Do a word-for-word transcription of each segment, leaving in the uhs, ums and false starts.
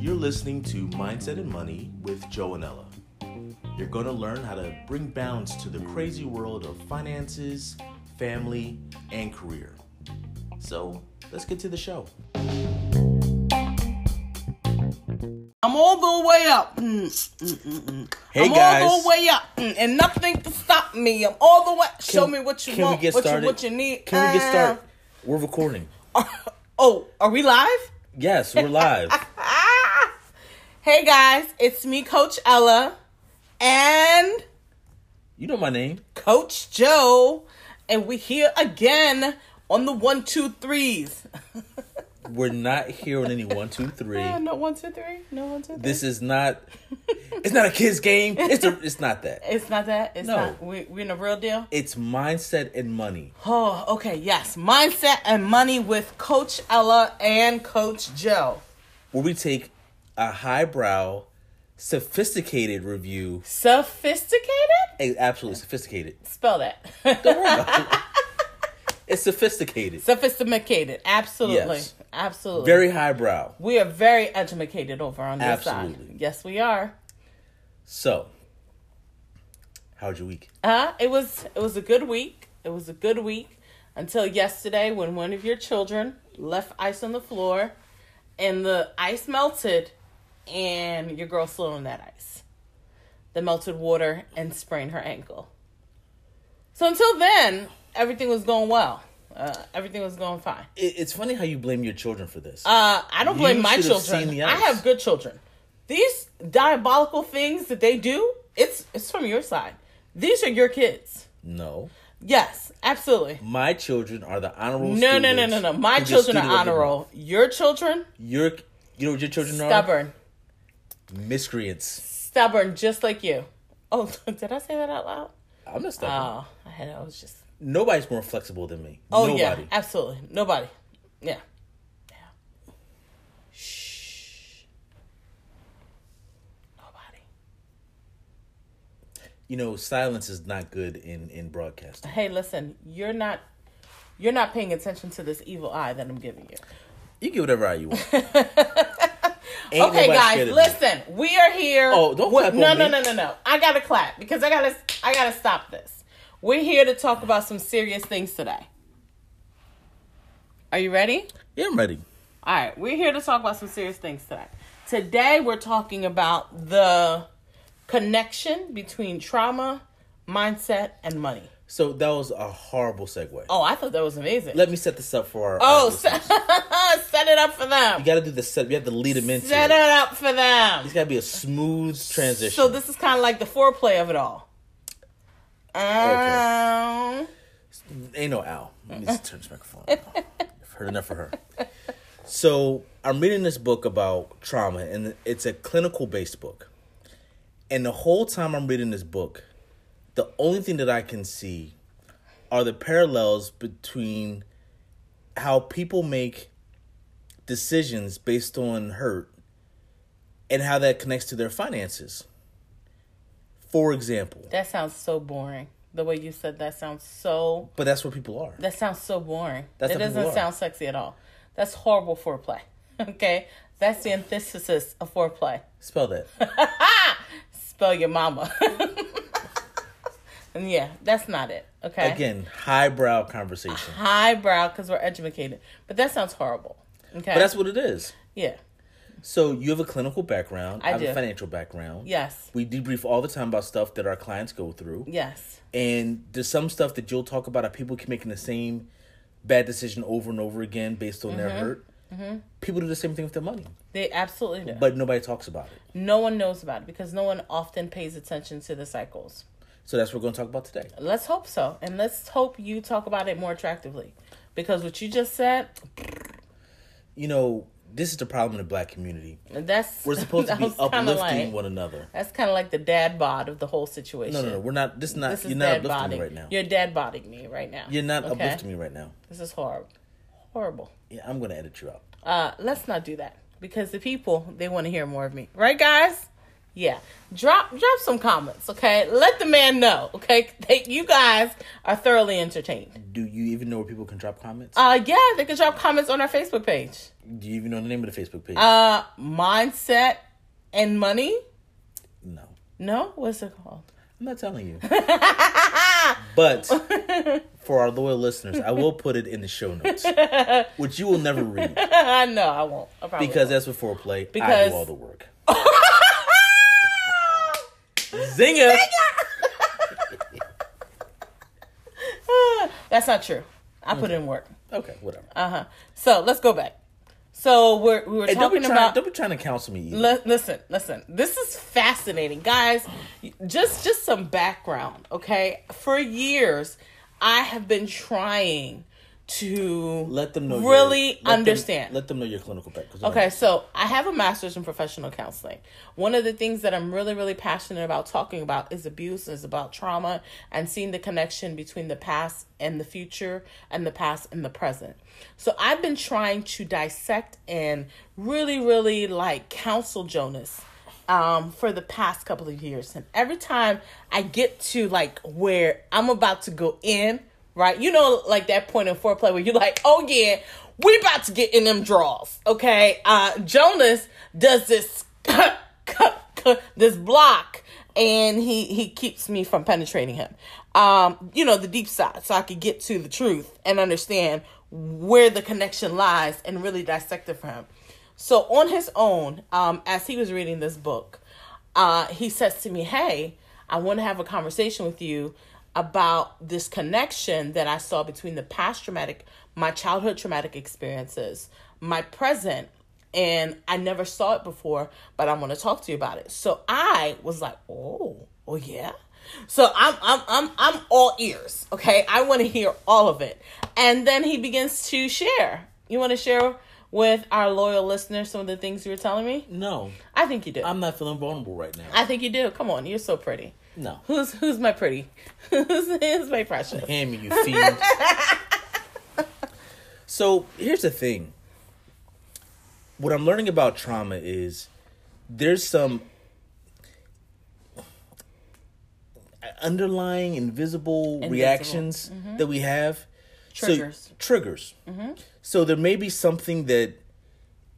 You're listening to Mindset and Money with Joe and Ella. You're going to learn how to bring balance to the crazy world of finances, family, and career. So let's get to the show. I'm all the way up. Mm-mm-mm-mm. Hey I'm guys. all the way up, and nothing to stop me. I'm all the way. Can, Show me what you want, what you, what you need. Can uh, we get started? We're recording. Oh, are we live? Yes, we're live. Hey guys, it's me, Coach Ella, and you know my name, Coach Joe, and we're here again on the one, two, threes. We're not here on any one, two, three. Yeah, no one, two, three. No one, two, three. This is not. It's not a kids game. It's a, It's not that. It's not that. It's no. Not, we, we're in the real deal. It's mindset and money. Oh, okay. Yes, mindset and money with Coach Ella and Coach Joe, where we take a highbrow, sophisticated review. Sophisticated? Absolutely sophisticated. Spell that. Don't worry about it. It's sophisticated. Sophisticated. Absolutely. Yes. Absolutely. Very highbrow. We are very edumacated over on this side. Absolutely. Yes, we are. So, how'd your week? Uh, it was it was a good week. It was a good week until yesterday when one of your children left ice on the floor and the ice melted and your girl slid on that ice. The melted water and sprained her ankle. So until then, everything was going well. Uh, everything was going fine. It's funny how you blame your children for this. Uh, I don't blame you my children. I have good children. These diabolical things that they do, it's it's from your side. These are your kids. No. Yes, absolutely. My children are the honor roll. No, no, no, no, no. My children are honor roll. Your children? Your, you know what your children are? Stubborn. Miscreants. Stubborn, just like you. Oh, did I say that out loud? I'm not stubborn. Oh, I had. I was just... Nobody's more flexible than me. Oh, Nobody. yeah, absolutely. Nobody. Yeah. Yeah. Shh. Nobody. You know, silence is not good in, in broadcasting. Hey, listen, you're not you're not paying attention to this evil eye that I'm giving you. You get whatever eye you want. Okay, guys, listen. Me. We are here. Oh, don't clap No, on no, me. no, no, no. I got to clap because I got to I got to stop this. We're here to talk about some serious things today. Are you ready? Yeah, I'm ready. All right. We're here to talk about some serious things today. Today, we're talking about the connection between trauma, mindset, and money. So that was a horrible segue. Oh, I thought that was amazing. Let me set this up for our Oh, set, set it up for them. You got to do the set. You have to lead them into Set it, it up for them. It's got to be a smooth transition. So this is kind of like the foreplay of it all. Um, okay. Ain't no owl. Let me just turn this microphone on. I've heard enough of her. So I'm reading this book about trauma, and it's a clinical based book. And the whole time I'm reading this book, the only thing that I can see are the parallels between how people make decisions based on hurt and how that connects to their finances. For example. That sounds so boring. The way you said that sounds so... But that's what people are. That sounds so boring. That's it doesn't sound sexy at all. That's horrible foreplay. Okay? That's the antithesis of foreplay. Spell that. Spell your mama. And yeah, that's not it. Okay? Again, highbrow conversation. Highbrow because we're educated. But that sounds horrible. Okay? But that's what it is. Yeah. So you have a clinical background. I, I have do. a financial background. Yes. We debrief all the time about stuff that our clients go through. Yes. And there's some stuff that you'll talk about how people keep making the same bad decision over and over again based on mm-hmm. their hurt. Mm-hmm. People do the same thing with their money. They absolutely do. But nobody talks about it. No one knows about it because no one often pays attention to the cycles. So that's what we're going to talk about today. Let's hope so. And let's hope you talk about it more attractively. Because what you just said... You know... This is the problem in the black community. That's We're supposed to be uplifting like, one another. That's kind of like the dad bod of the whole situation. No, no, no. We're not. This not. This you're not uplifting body. me right now. You're dad bodding me right now. You're not okay? uplifting me right now. This is horrible. Horrible. Yeah, I'm going to edit you out. Uh, let's not do that because the people, they want to hear more of me. Right, guys? yeah, drop drop some comments, okay? Let the man know, okay? They, you guys are thoroughly entertained. Do you even know where people can drop comments? Uh, yeah, they can drop comments on our Facebook page. Do you even know the name of the Facebook page? Uh, Mindset and Money? No. No? What's it called? I'm not telling you. But for our loyal listeners, I will put it in the show notes, which you will never read. No, I won't. I probably because won't. That's with foreplay. Because... I do all the work. Zinger! Zinger! That's not true. I okay. put in work. Okay, whatever. Uh-huh. So, let's go back. So, we're, we were hey, talking don't trying, about... Don't be trying to counsel me. L- listen, listen. This is fascinating. Guys, just, just some background, okay? For years, I have been trying to let them know really your, let understand. Them, let them know your clinical background. Okay, so I have a master's in professional counseling. One of the things that I'm really, really passionate about talking about is abuse, is about trauma, and seeing the connection between the past and the future, and the past and the present. So I've been trying to dissect and really, really like counsel Jonas um, for the past couple of years. And every time I get to like where I'm about to go in, right? You know, like that point in foreplay where you're like, oh yeah, we about to get in them draws. Okay. Uh, Jonas does this, this block, and he, he keeps me from penetrating him. Um, you know, the deep side, so I could get to the truth and understand where the connection lies and really dissect it for him. So on his own, um, as he was reading this book, uh, he says to me, hey, I want to have a conversation with you about this connection that I saw between the past traumatic, my childhood traumatic experiences, my present, and I never saw it before, but I want to talk to you about it. So I was like, oh, oh yeah. So I'm, I'm, I'm, I'm all ears. Okay. I want to hear all of it. And then he begins to share. You want to share with our loyal listeners some of the things you were telling me? No. I think you do. I'm not feeling vulnerable right now. I think you do. Come on. You're so pretty. No. Who's who's my pretty? Who's, who's my precious? Hand me, you fiend. So here's the thing. What I'm learning about trauma is there's some underlying invisible, invisible. reactions mm-hmm. that we have. Triggers. So, triggers. Mm-hmm. So there may be something that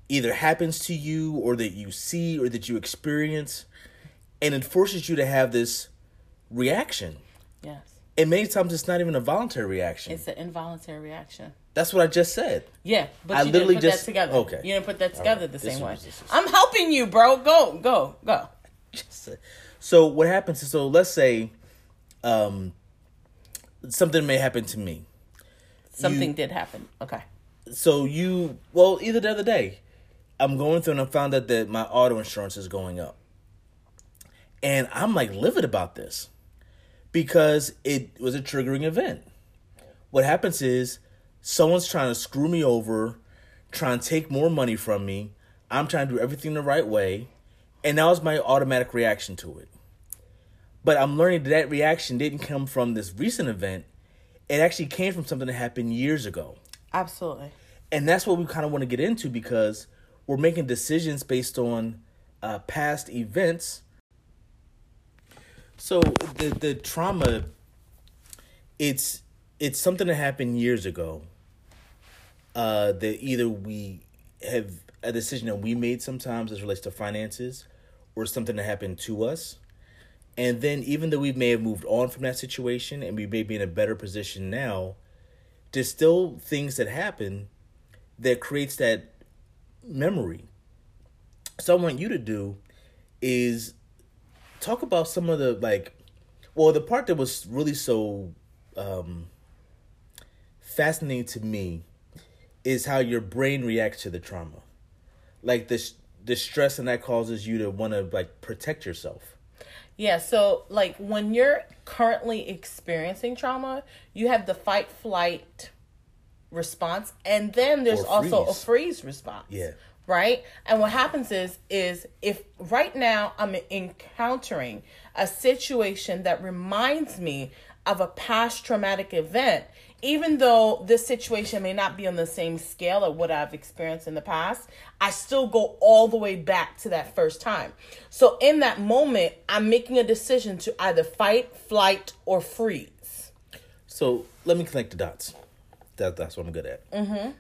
either happens to you or that you see or that you experience, and it forces you to have this reaction. Yes. And many times it's not even a voluntary reaction. It's an involuntary reaction. That's what I just said. Yeah, but I you literally didn't put just, that together. Okay. You didn't put that together right. the this same way. Resistance. I'm helping you, bro. Go, go, go. Just said. So what happens is, so let's say um, something may happen to me. Something you, did happen. Okay. So you, well, either the other day, I'm going through and I found out that my auto insurance is going up. And I'm like livid about this because it was a triggering event. What happens is someone's trying to screw me over, trying to take more money from me. I'm trying to do everything the right way. And that was my automatic reaction to it. But I'm learning that that reaction didn't come from this recent event. It actually came from something that happened years ago. Absolutely. And that's what we kind of want to get into because we're making decisions based on uh, past events. So the the trauma, it's it's something that happened years ago. Uh, that either we have a decision that we made sometimes as it relates to finances, or something that happened to us. And then even though we may have moved on from that situation and we may be in a better position now, there's still things that happen that creates that memory. So I want you to do is talk about some of the, like, well, the part that was really so um, fascinating to me is how your brain reacts to the trauma. Like the, the stress and that causes you to want to, like, protect yourself. Yeah, so like when you're currently experiencing trauma, you have the fight flight response, and then there's also a freeze response. Yeah. Right? And what happens is is if right now I'm encountering a situation that reminds me of a past traumatic event, even though this situation may not be on the same scale of what I've experienced in the past, I still go all the way back to that first time. So in that moment, I'm making a decision to either fight, flight, or freeze. So let me connect the dots. That, that's what I'm good at. Mm-hmm.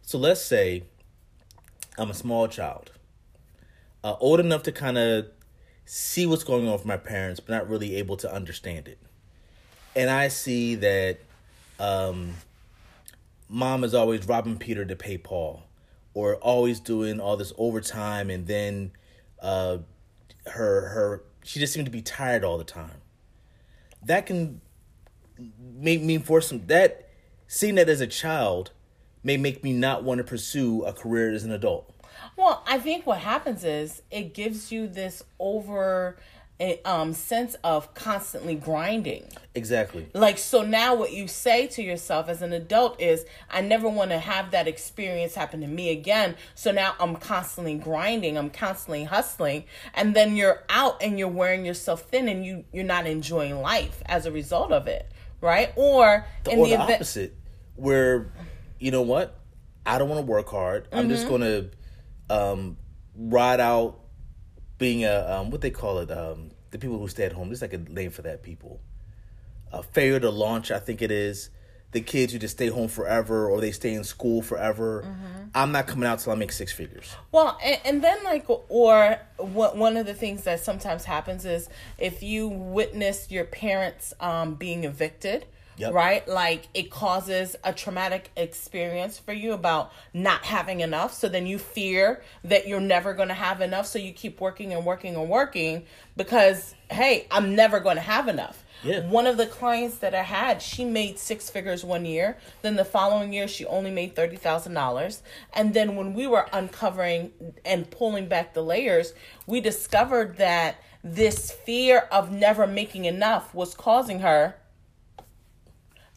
So let's say I'm a small child, uh, old enough to kind of see what's going on with my parents, but not really able to understand it. And I see that um, mom is always robbing Peter to pay Paul, or always doing all this overtime, and then uh, her her she just seemed to be tired all the time. That can make me force some that seeing that as a child may make me not want to pursue a career as an adult. Well, I think what happens is it gives you this over a, um, sense of constantly grinding. Exactly. Like, so now what you say to yourself as an adult is, I never want to have that experience happen to me again. So now I'm constantly grinding. I'm constantly hustling. And then you're out and you're wearing yourself thin, and you, you're not enjoying life as a result of it. Right. Or the, in or the, the event- opposite, where, you know what? I don't want to work hard. I'm mm-hmm. just going to Um, ride out being a, um, what they call it, um, the people who stay at home. There's like a name for that, people. A failure to launch, I think it is. The kids who just stay home forever, or they stay in school forever. Mm-hmm. I'm not coming out till I make six figures. Well, and, and then like, or what, one of the things that sometimes happens is if you witness your parents um, being evicted, yep. Right? Like, it causes a traumatic experience for you about not having enough. So then you fear that you're never going to have enough. So you keep working and working and working because, hey, I'm never going to have enough. Yeah. One of the clients that I had, she made six figures one year. Then the following year, she only made thirty thousand dollars. And then when we were uncovering and pulling back the layers, we discovered that this fear of never making enough was causing her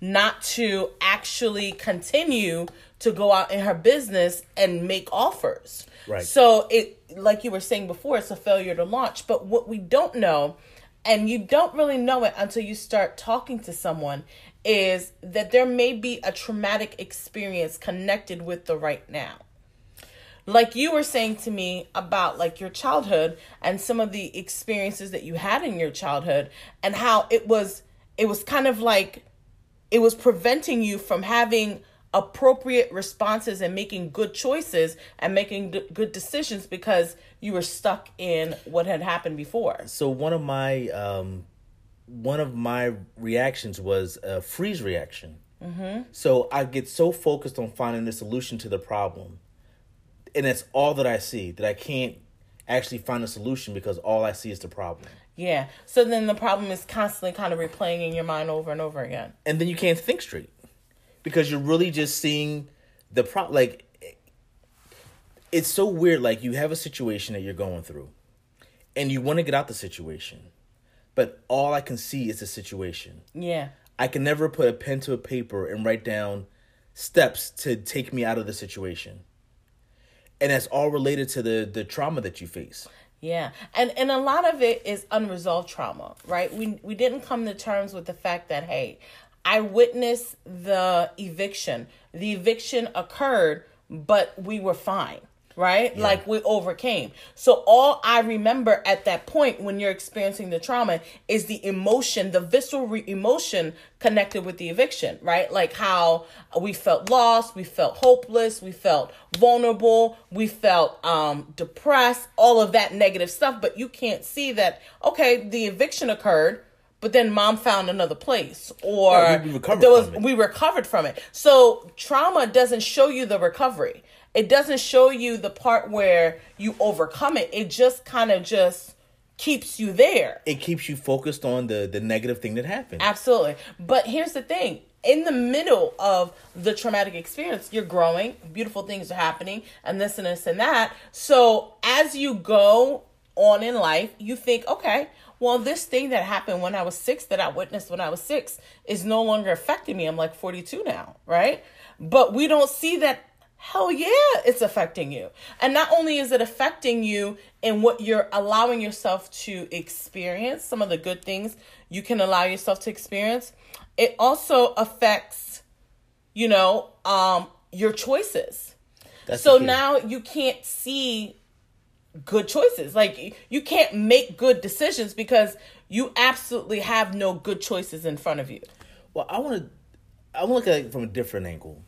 not to actually continue to go out in her business and make offers. Right. So it, like you were saying before, it's a failure to launch. But what we don't know, and you don't really know it until you start talking to someone, is that there may be a traumatic experience connected with the right now. Like you were saying to me about like your childhood and some of the experiences that you had in your childhood, and how it was, it was kind of like, it was preventing you from having appropriate responses and making good choices and making d- good decisions because you were stuck in what had happened before. So one of my um, one of my reactions was a freeze reaction. Mm-hmm. So I get so focused on finding the solution to the problem, and that's all that I see, that I can't actually find a solution because all I see is the problem. Yeah. So then the problem is constantly kind of replaying in your mind over and over again. And then you can't think straight because you're really just seeing the problem. Like, it's so weird. Like, you have a situation that you're going through and you want to get out the situation, but all I can see is the situation. Yeah. I can never put a pen to a paper and write down steps to take me out of the situation. And that's all related to the, the trauma that you face. Yeah. And and a lot of it is unresolved trauma, right? We we didn't come to terms with the fact that, hey, I witnessed the eviction. The eviction occurred, but we were fine, right? Yeah. Like, we overcame. So all I remember at that point when you're experiencing the trauma is the emotion, the visceral re- emotion connected with the eviction, right? Like how we felt lost, we felt hopeless, we felt vulnerable, we felt um, depressed, all of that negative stuff. But you can't see that, okay, the eviction occurred, but then mom found another place, or yeah, we, recovered there was, we recovered from it. So trauma doesn't show you the recovery. It doesn't show you the part where you overcome it. It just kind of just keeps you there. It keeps you focused on the, the negative thing that happened. Absolutely. But here's the thing. In the middle of the traumatic experience, you're growing. Beautiful things are happening, and this and this and that. So as you go on in life, you think, okay, well, this thing that happened when I was six, that I witnessed when I was six, is no longer affecting me. I'm like forty-two now, right? But we don't see that. Hell yeah, it's affecting you. And not only is it affecting you in what you're allowing yourself to experience, some of the good things you can allow yourself to experience, it also affects you know, um, your choices. That's so now you can't see good choices. Like, you can't make good decisions because you absolutely have no good choices in front of you. Well, I want to I want to look at it from a different angle,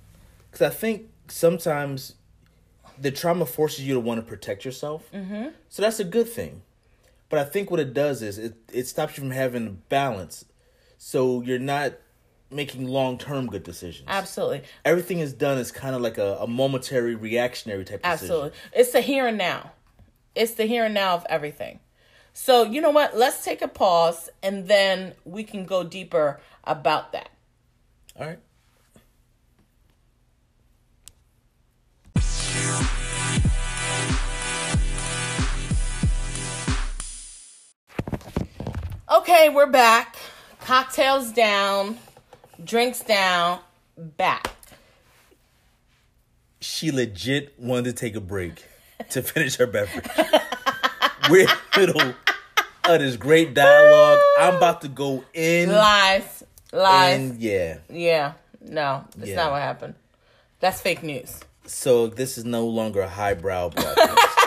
because I think sometimes the trauma forces you to want to protect yourself. Mm-hmm. So that's a good thing. But I think what it does is it, it stops you from having balance. So you're not making long-term good decisions. Absolutely. Everything is done is kind of like a, a momentary, reactionary type of decision. Absolutely. It's the here and now. It's the here and now of everything. So you know what? Let's take a pause, and then we can go deeper about that. All right. Okay, we're back. Cocktails down, drinks down, back. She legit wanted to take a break to finish her beverage. We're in the middle of this great dialogue. I'm about to go in. Lies. Lies. And yeah. Yeah. No, that's yeah. not what happened. That's fake news. So this is no longer a highbrow podcast.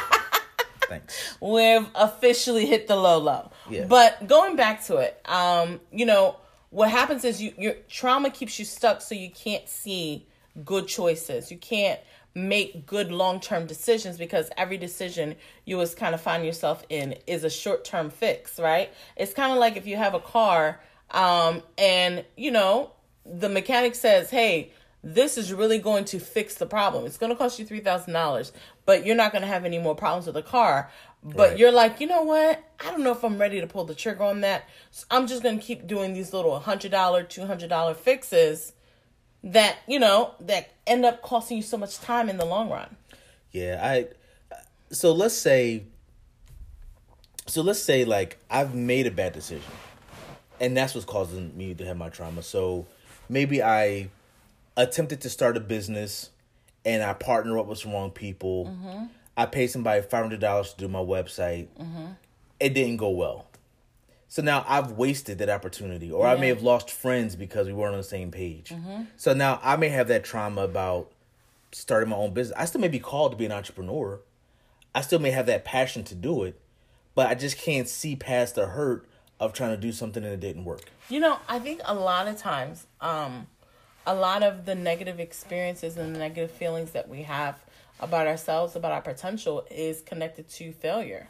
Thanks. We've officially hit the low low. Yeah. But going back to it, um, you know, what happens is you, your trauma keeps you stuck, so you can't see good choices. You can't make good long-term decisions, because every decision you always kind of find yourself in is a short-term fix, right? It's kind of like if you have a car um, and, you know, the mechanic says, hey, this is really going to fix the problem. It's going to cost you three thousand dollars, but you're not going to have any more problems with the car. But right. You're like, you know what? I don't know if I'm ready to pull the trigger on that. So I'm just going to keep doing these little one hundred dollars, two hundred dollars fixes that, you know, that end up costing you so much time in the long run. Yeah. I, so let's say, so let's say like I've made a bad decision, and that's what's causing me to have my trauma. So maybe I attempted to start a business and I partner up with some wrong people. Mm-hmm. I paid somebody five hundred dollars to do my website. Mm-hmm. It didn't go well. So now I've wasted that opportunity, or yeah. I may have lost friends because we weren't on the same page. Mm-hmm. So now I may have that trauma about starting my own business. I still may be called to be an entrepreneur. I still may have that passion to do it, but I just can't see past the hurt of trying to do something and it didn't work. You know, I think a lot of times, um, a lot of the negative experiences and the negative feelings that we have about ourselves, about our potential, is connected to failure.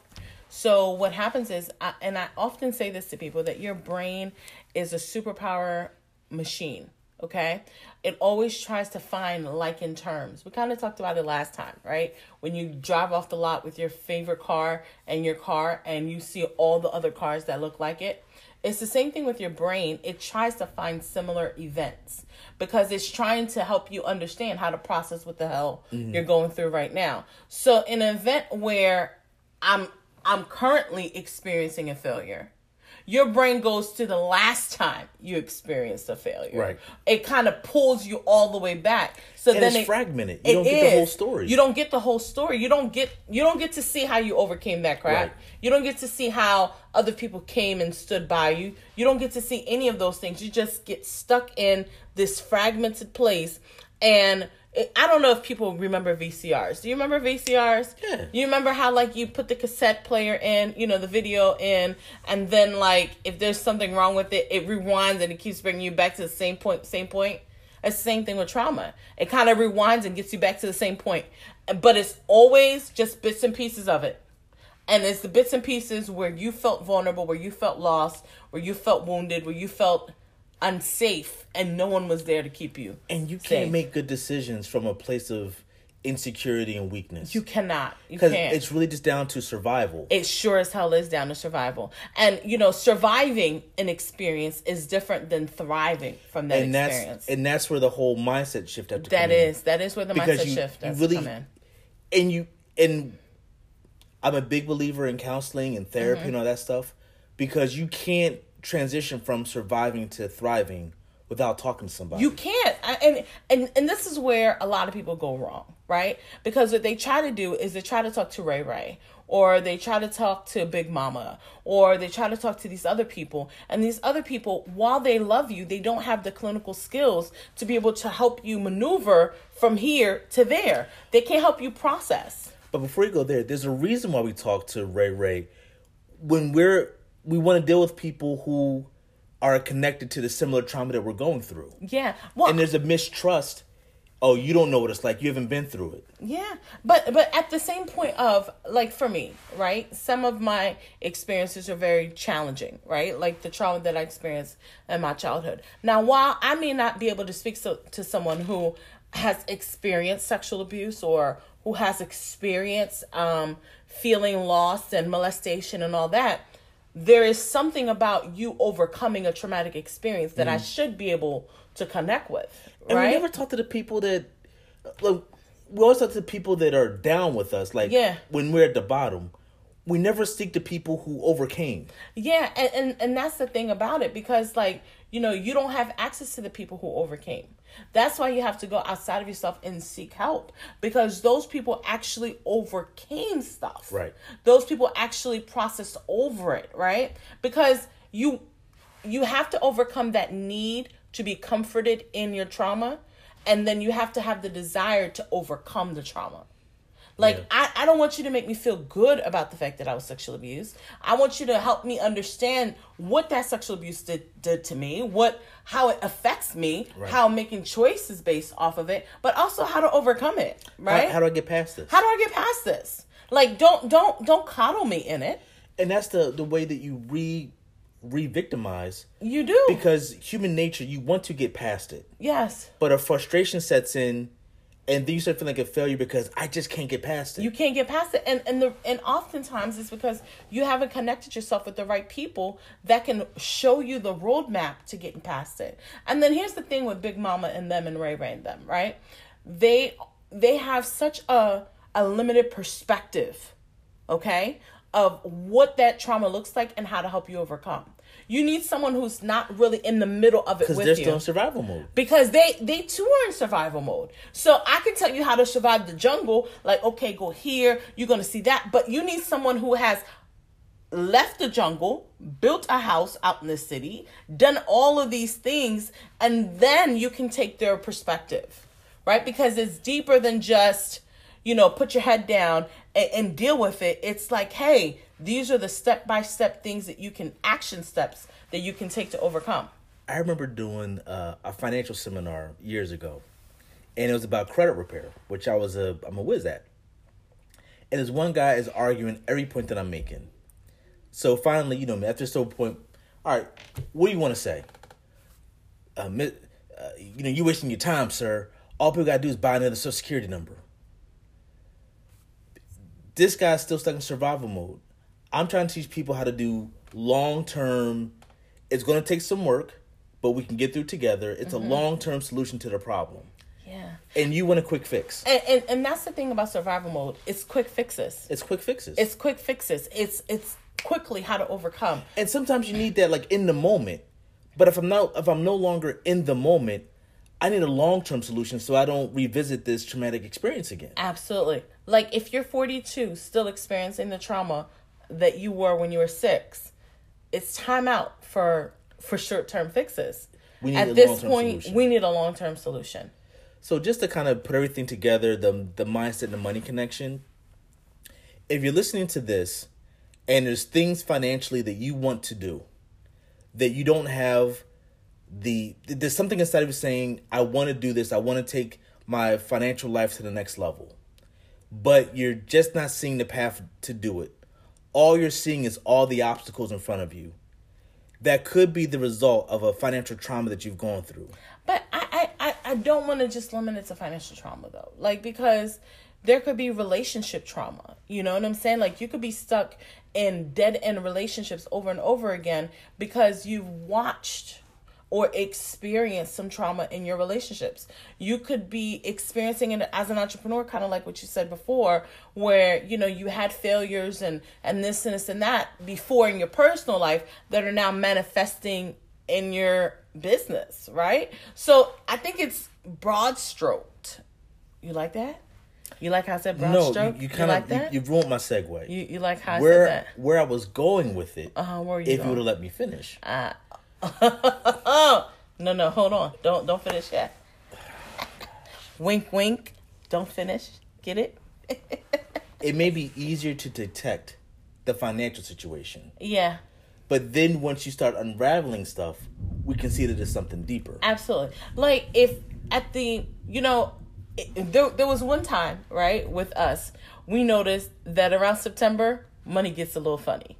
So what happens is, I, and I often say this to people, that your brain is a superpower machine, okay? It always tries to find like in terms. We kind of talked about it last time, right? When you drive off the lot with your favorite car and your car and you see all the other cars that look like it, it's the same thing with your brain. It tries to find similar events because it's trying to help you understand how to process what the hell mm-hmm. you're going through right now. So an event where I'm... I'm currently experiencing a failure. Your brain goes to the last time you experienced a failure. Right. It kind of pulls you all the way back. So and then it's it, fragmented. You it don't is. get the whole story. You don't get the whole story. You don't get you don't get to see how you overcame that crap. Right. You don't get to see how other people came and stood by you. You don't get to see any of those things. You just get stuck in this fragmented place. And I don't know if people remember V C Rs. Do you remember V C Rs? Yeah. You remember how, like, you put the cassette player in, you know, the video in, and then, like, if there's something wrong with it, it rewinds and it keeps bringing you back to the same point, same point? It's the same thing with trauma. It kind of rewinds and gets you back to the same point. But it's always just bits and pieces of it. And it's the bits and pieces where you felt vulnerable, where you felt lost, where you felt wounded, where you felt unsafe, and no one was there to keep you. And you can't safe. make good decisions from a place of insecurity and weakness. You cannot. You can't. Because it's really just down to survival. It sure as hell is down to survival. And, you know, surviving an experience is different than thriving from that and experience. That's, and that's where the whole mindset shift has to that come is, in. That is where the because mindset you, shift has really, to come in. And, you, and I'm a big believer in counseling and therapy mm-hmm. and all that stuff, because you can't transition from surviving to thriving without talking to somebody. You can't. I, and, and and this is where a lot of people go wrong, right? Because what they try to do is they try to talk to Ray Ray, or they try to talk to Big Mama, or they try to talk to these other people. And these other people, while they love you, they don't have the clinical skills to be able to help you maneuver from here to there. They can't help you process. But before you go there, there's a reason why we talk to Ray Ray. When we're, we want to deal with people who are connected to the similar trauma that we're going through. Yeah. Well, and there's a mistrust. Oh, you don't know what it's like. You haven't been through it. Yeah. But but at the same point of, like, for me, right, some of my experiences are very challenging, right? Like the trauma that I experienced in my childhood. Now, while I may not be able to speak so, to someone who has experienced sexual abuse or who has experienced um, feeling lost and molestation and all that, there is something about you overcoming a traumatic experience that mm. I should be able to connect with, right? And we never talk to the people that, like, we always talk to the people that are down with us, like, yeah. when we're at the bottom. We never seek the people who overcame. Yeah, and, and, and that's the thing about it, because, like, you know, you don't have access to the people who overcame. That's why you have to go outside of yourself and seek help, because those people actually overcame stuff. Right. Those people actually processed over it, right? Because you you have to overcome that need to be comforted in your trauma, and then you have to have the desire to overcome the trauma. Like, yeah. I, I don't want you to make me feel good about the fact that I was sexually abused. I want you to help me understand what that sexual abuse did, did to me, what how it affects me, right. how I'm making choices based off of it, but also how to overcome it, right? How, how do I get past this? How do I get past this? Like, don't don't don't coddle me in it. And that's the, the way that you re re-victimize. You do. Because human nature, you want to get past it. Yes. But a frustration sets in. And then you start feeling like a failure because I just can't get past it. You can't get past it. And and the and oftentimes it's because you haven't connected yourself with the right people that can show you the roadmap to getting past it. And then here's the thing with Big Mama and them and Ray Ray and them, right? They they have such a, a limited perspective, okay, of what that trauma looks like and how to help you overcome. You need someone who's not really in the middle of it with you. Because they're still in survival mode. Because they, they too are in survival mode. So I can tell you how to survive the jungle. Like, okay, go here. You're going to see that. But you need someone who has left the jungle, built a house out in the city, done all of these things, and then you can take their perspective, right? Because it's deeper than just, you know, put your head down and, and deal with it. It's like, hey, these are the step-by-step things that you can, action steps that you can take to overcome. I remember doing uh, a financial seminar years ago, and it was about credit repair, which I was a, I'm a whiz at. And this one guy is arguing every point that I'm making. So finally, you know, after a certain point, all right, what do you want to say? Uh, uh, you know, you're wasting your time, sir. All people got to do is buy another social security number. This guy's still stuck in survival mode. I'm trying to teach people how to do long-term, it's going to take some work, but we can get through together. It's mm-hmm. a long-term solution to the problem. Yeah. And you want a quick fix. And, and and that's the thing about survival mode. It's quick fixes. It's quick fixes. It's quick fixes. It's it's quickly how to overcome. And sometimes you need that, like, in the moment. But if I'm not, if I'm no longer in the moment, I need a long-term solution so I don't revisit this traumatic experience again. Absolutely. Like, if you're forty-two, still experiencing the trauma that you were when you were six, it's time out for for short-term fixes. We need At this point, solution. We need a long-term solution. So just to kind of put everything together, the the mindset and the money connection, if you're listening to this and there's things financially that you want to do, that you don't have the, there's something inside of you saying, I want to do this, I want to take my financial life to the next level, but you're just not seeing the path to do it. All you're seeing is all the obstacles in front of you. That could be the result of a financial trauma that you've gone through. But I, I, I don't want to just limit it to financial trauma, though. Like, because there could be relationship trauma. You know what I'm saying? Like, you could be stuck in dead-end relationships over and over again because you've watched or experienced some trauma in your relationships. You could be experiencing it as an entrepreneur, kind of like what you said before, where, you know, you had failures and, and this and this and that before in your personal life that are now manifesting in your business, right? So I think it's broad stroked. You like that? You like how I said broad no, stroke? You, you, kinda, you like that? You, you ruined my segue. You, you like how where, I said that? Where I was going with it, uh-huh, where you if going? You would have let me finish. Uh, no, no, hold on. Don't don't finish yet. Wink, wink. Don't finish. Get it? It may be easier to detect the financial situation. Yeah. But then once you start unraveling stuff, we can see that there's something deeper. Absolutely. Like if at the, you know, it, there, there was one time, right, with us, we noticed that around September, money gets a little funny.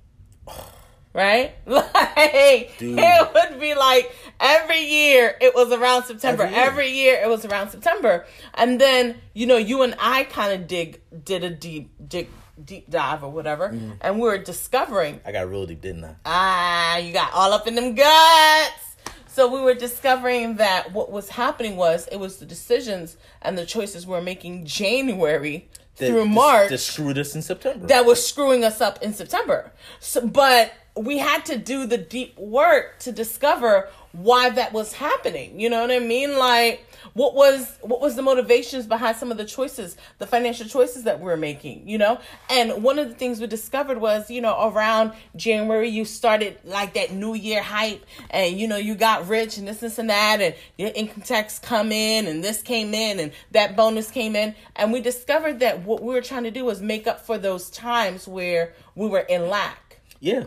Right? Like, dude, it would be like every year it was around September. Every year. every year it was around September. And then, you know, you and I kind of dig did a deep, dig, deep dive or whatever. Mm-hmm. And we were discovering. I got real deep, didn't I? Ah, you got all up in them guts. So we were discovering that what was happening was it was the decisions and the choices we're making January the, through the, March. That screwed us in September. That was screwing us up in September. So, but we had to do the deep work to discover why that was happening. You know what I mean? Like, what was what was the motivations behind some of the choices, the financial choices that we were making, you know? And one of the things we discovered was, you know, around January, you started like that new year hype and, you know, you got rich and this, this, and that, and your income tax come in and this came in and that bonus came in. And we discovered that what we were trying to do was make up for those times where we were in lack. Yeah.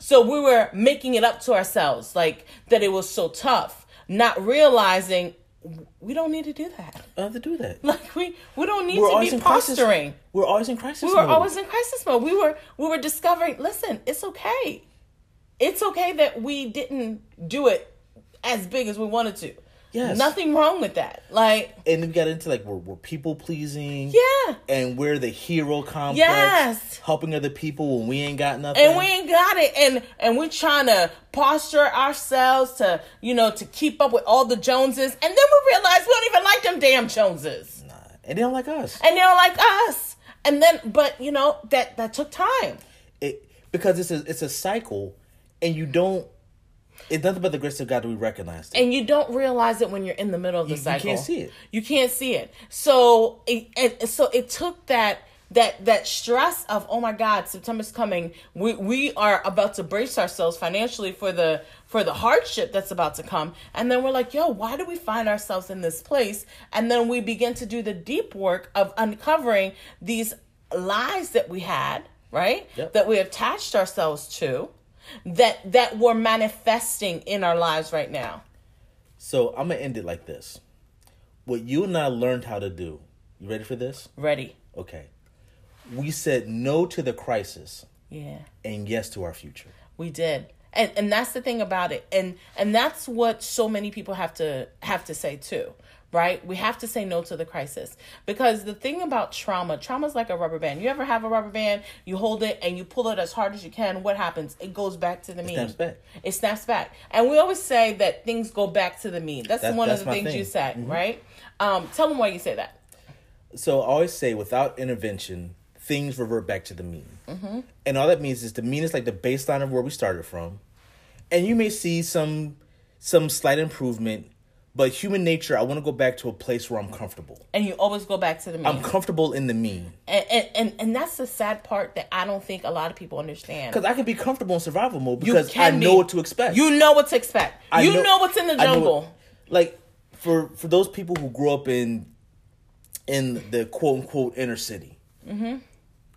So we were making it up to ourselves, like that it was so tough, not realizing we don't need to do that. I have to do that. Like we, we don't need we're to be posturing. Crisis. We're always in crisis mode. We were mode. always in crisis mode. We were we were discovering, listen, it's okay. It's okay that we didn't do it as big as we wanted to. Yes. Nothing wrong with that. Like, and we got into like we're, we're people pleasing. Yeah. And we're the hero complex. Yes. Helping other people when we ain't got nothing. And we ain't got it. And and we're trying to posture ourselves to, you know, to keep up with all the Joneses. And then we realize we don't even like them damn Joneses. Nah. And they don't like us. And they don't like us. And then, but you know, that that took time. It because it's a it's a cycle, and you don't. It's nothing but the grace of God that we recognize it. And you don't realize it when you're in the middle of the you, cycle. You can't see it. You can't see it. So it, it, so it took that that that stress of, oh my God, September's coming. We we are about to brace ourselves financially for the for the hardship that's about to come. And then we're like, yo, why do we find ourselves in this place? And then we begin to do the deep work of uncovering these lies that we had, right? Yep. That we attached ourselves to. That that we're manifesting in our lives right now. So I'm going to end it like this. What you and I learned how to do. You ready for this? Ready. Okay. We said no to the crisis. Yeah. And yes to our future. We did. And and that's the thing about it. And and that's what so many people have to have to say too. Right? We have to say no to the crisis. Because the thing about trauma, trauma is like a rubber band. You ever have a rubber band, you hold it and you pull it as hard as you can. What happens? It goes back to the mean. It snaps back. It snaps back. And we always say that things go back to the mean. That's, that's one that's of the things thing. you said, mm-hmm. right? Um, tell them why you say that. So I always say without intervention, things revert back to the mean. Mm-hmm. And all that means is the mean is like the baseline of where we started from. And you may see some some slight improvement. But human nature, I want to go back to a place where I'm comfortable. And you always go back to the mean. I'm comfortable in the mean. And and, and, and that's the sad part that I don't think a lot of people understand. Because I can be comfortable in survival mode because I know be. what to expect. You know what to expect. I you know, know what's in the jungle. What, like, for, for those people who grew up in in the quote-unquote inner city, mm-hmm.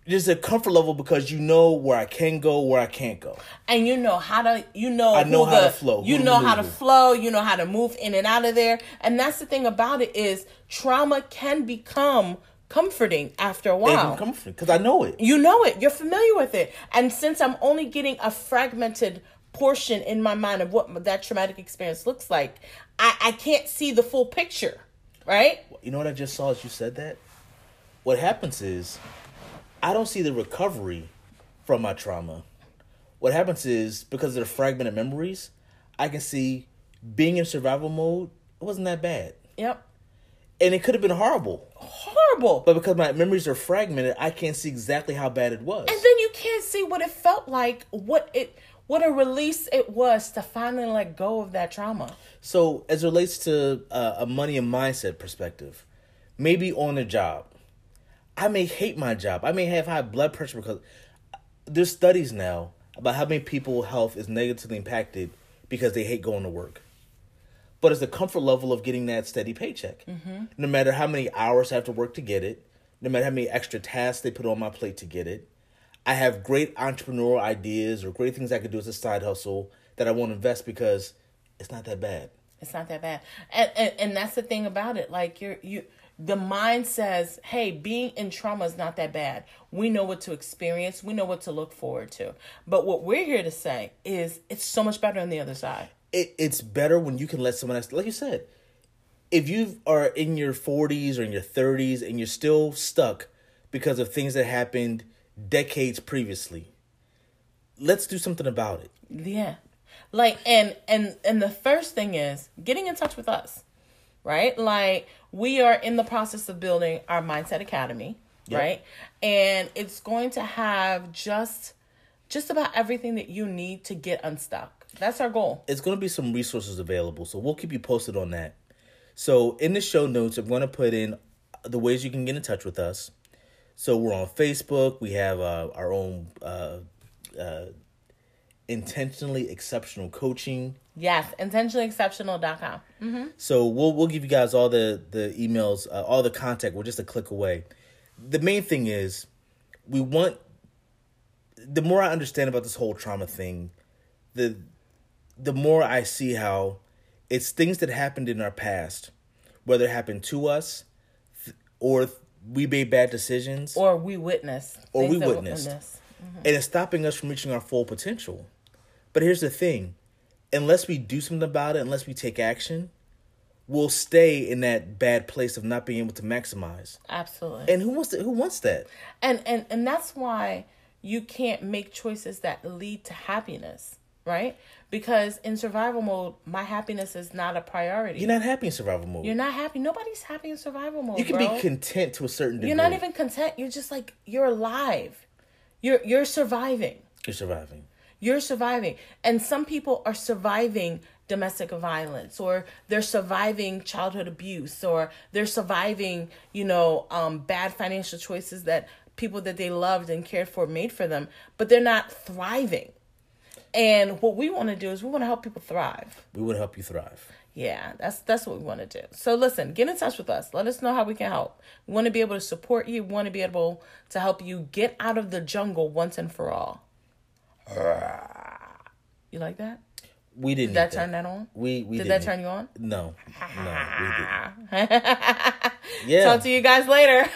there's a comfort level because you know where I can go, where I can't go. And you know how to, you know, I know how the, to flow. You know how to flow. You know how to move in and out of there. And that's the thing about it is trauma can become comforting after a while. It can be comforting because I know it. You know it. You're familiar with it. And since I'm only getting a fragmented portion in my mind of what that traumatic experience looks like, I, I can't see the full picture, right? You know what I just saw as you said that? What happens is I don't see the recovery from my trauma. What happens is, because of the fragmented memories, I can see being in survival mode, it wasn't that bad. Yep. And it could have been horrible. Horrible. But because my memories are fragmented, I can't see exactly how bad it was. And then you can't see what it felt like, what it What a release it was to finally let go of that trauma. So as it relates to uh, a money and mindset perspective, maybe on a job, I may hate my job. I may have high blood pressure because there's studies now about how many people's health is negatively impacted because they hate going to work. But it's the comfort level of getting that steady paycheck. Mm-hmm. No matter how many hours I have to work to get it, no matter how many extra tasks they put on my plate to get it, I have great entrepreneurial ideas or great things I could do as a side hustle that I want to invest because it's not that bad. It's not that bad. And, and, and that's the thing about it. Like you're, you, the mind says, hey, being in trauma is not that bad. We know what to experience. We know what to look forward to. But what we're here to say is it's so much better on the other side. It, it's better when you can let someone else, like you said, if you are in your forties or in your thirties and you're still stuck because of things that happened decades previously, let's do something about it. Yeah. Like, and, and, and the first thing is getting in touch with us, right? Like we are in the process of building our Mindset Academy, yep. right? And it's going to have just, just about everything that you need to get unstuck. That's our goal. It's going to be some resources available. So we'll keep you posted on that. So in the show notes, I'm going to put in the ways you can get in touch with us. So we're on Facebook. We have uh, our own uh, uh, Intentionally Exceptional Coaching. Yes, intentionally exceptional dot com. Mm-hmm. So we'll we'll give you guys all the, the emails, uh, all the contact. We're just a click away. The main thing is we want, the more I understand about this whole trauma thing, the the more I see how it's things that happened in our past, whether it happened to us th- or th- we made bad decisions. Or we witnessed. Or we witnessed. witnessed. Mm-hmm. And it's stopping us from reaching our full potential. But here's the thing. Unless we do something about it, unless we take action, we'll stay in that bad place of not being able to maximize. Absolutely. And who wants to, who wants that? And, and and that's why you can't make choices that lead to happiness, right? Because in survival mode, my happiness is not a priority. You're not happy in survival mode. You're not happy. Nobody's happy in survival mode. You can bro. be content to a certain degree. You're not even content. You're just like, you're alive. You're you're surviving. You're surviving. You're surviving. And some people are surviving domestic violence, or they're surviving childhood abuse, or they're surviving, you know, um, bad financial choices that people that they loved and cared for made for them, but they're not thriving. And what we want to do is we want to help people thrive. We want to help you thrive. Yeah, that's that's what we want to do. So listen, get in touch with us. Let us know how we can help. We want to be able to support you. We want to be able to help you get out of the jungle once and for all. You like that? We didn't. Did that, that turn that on? We we did didn't. That turn you on? No, no, we didn't. Yeah. Talk to you guys later.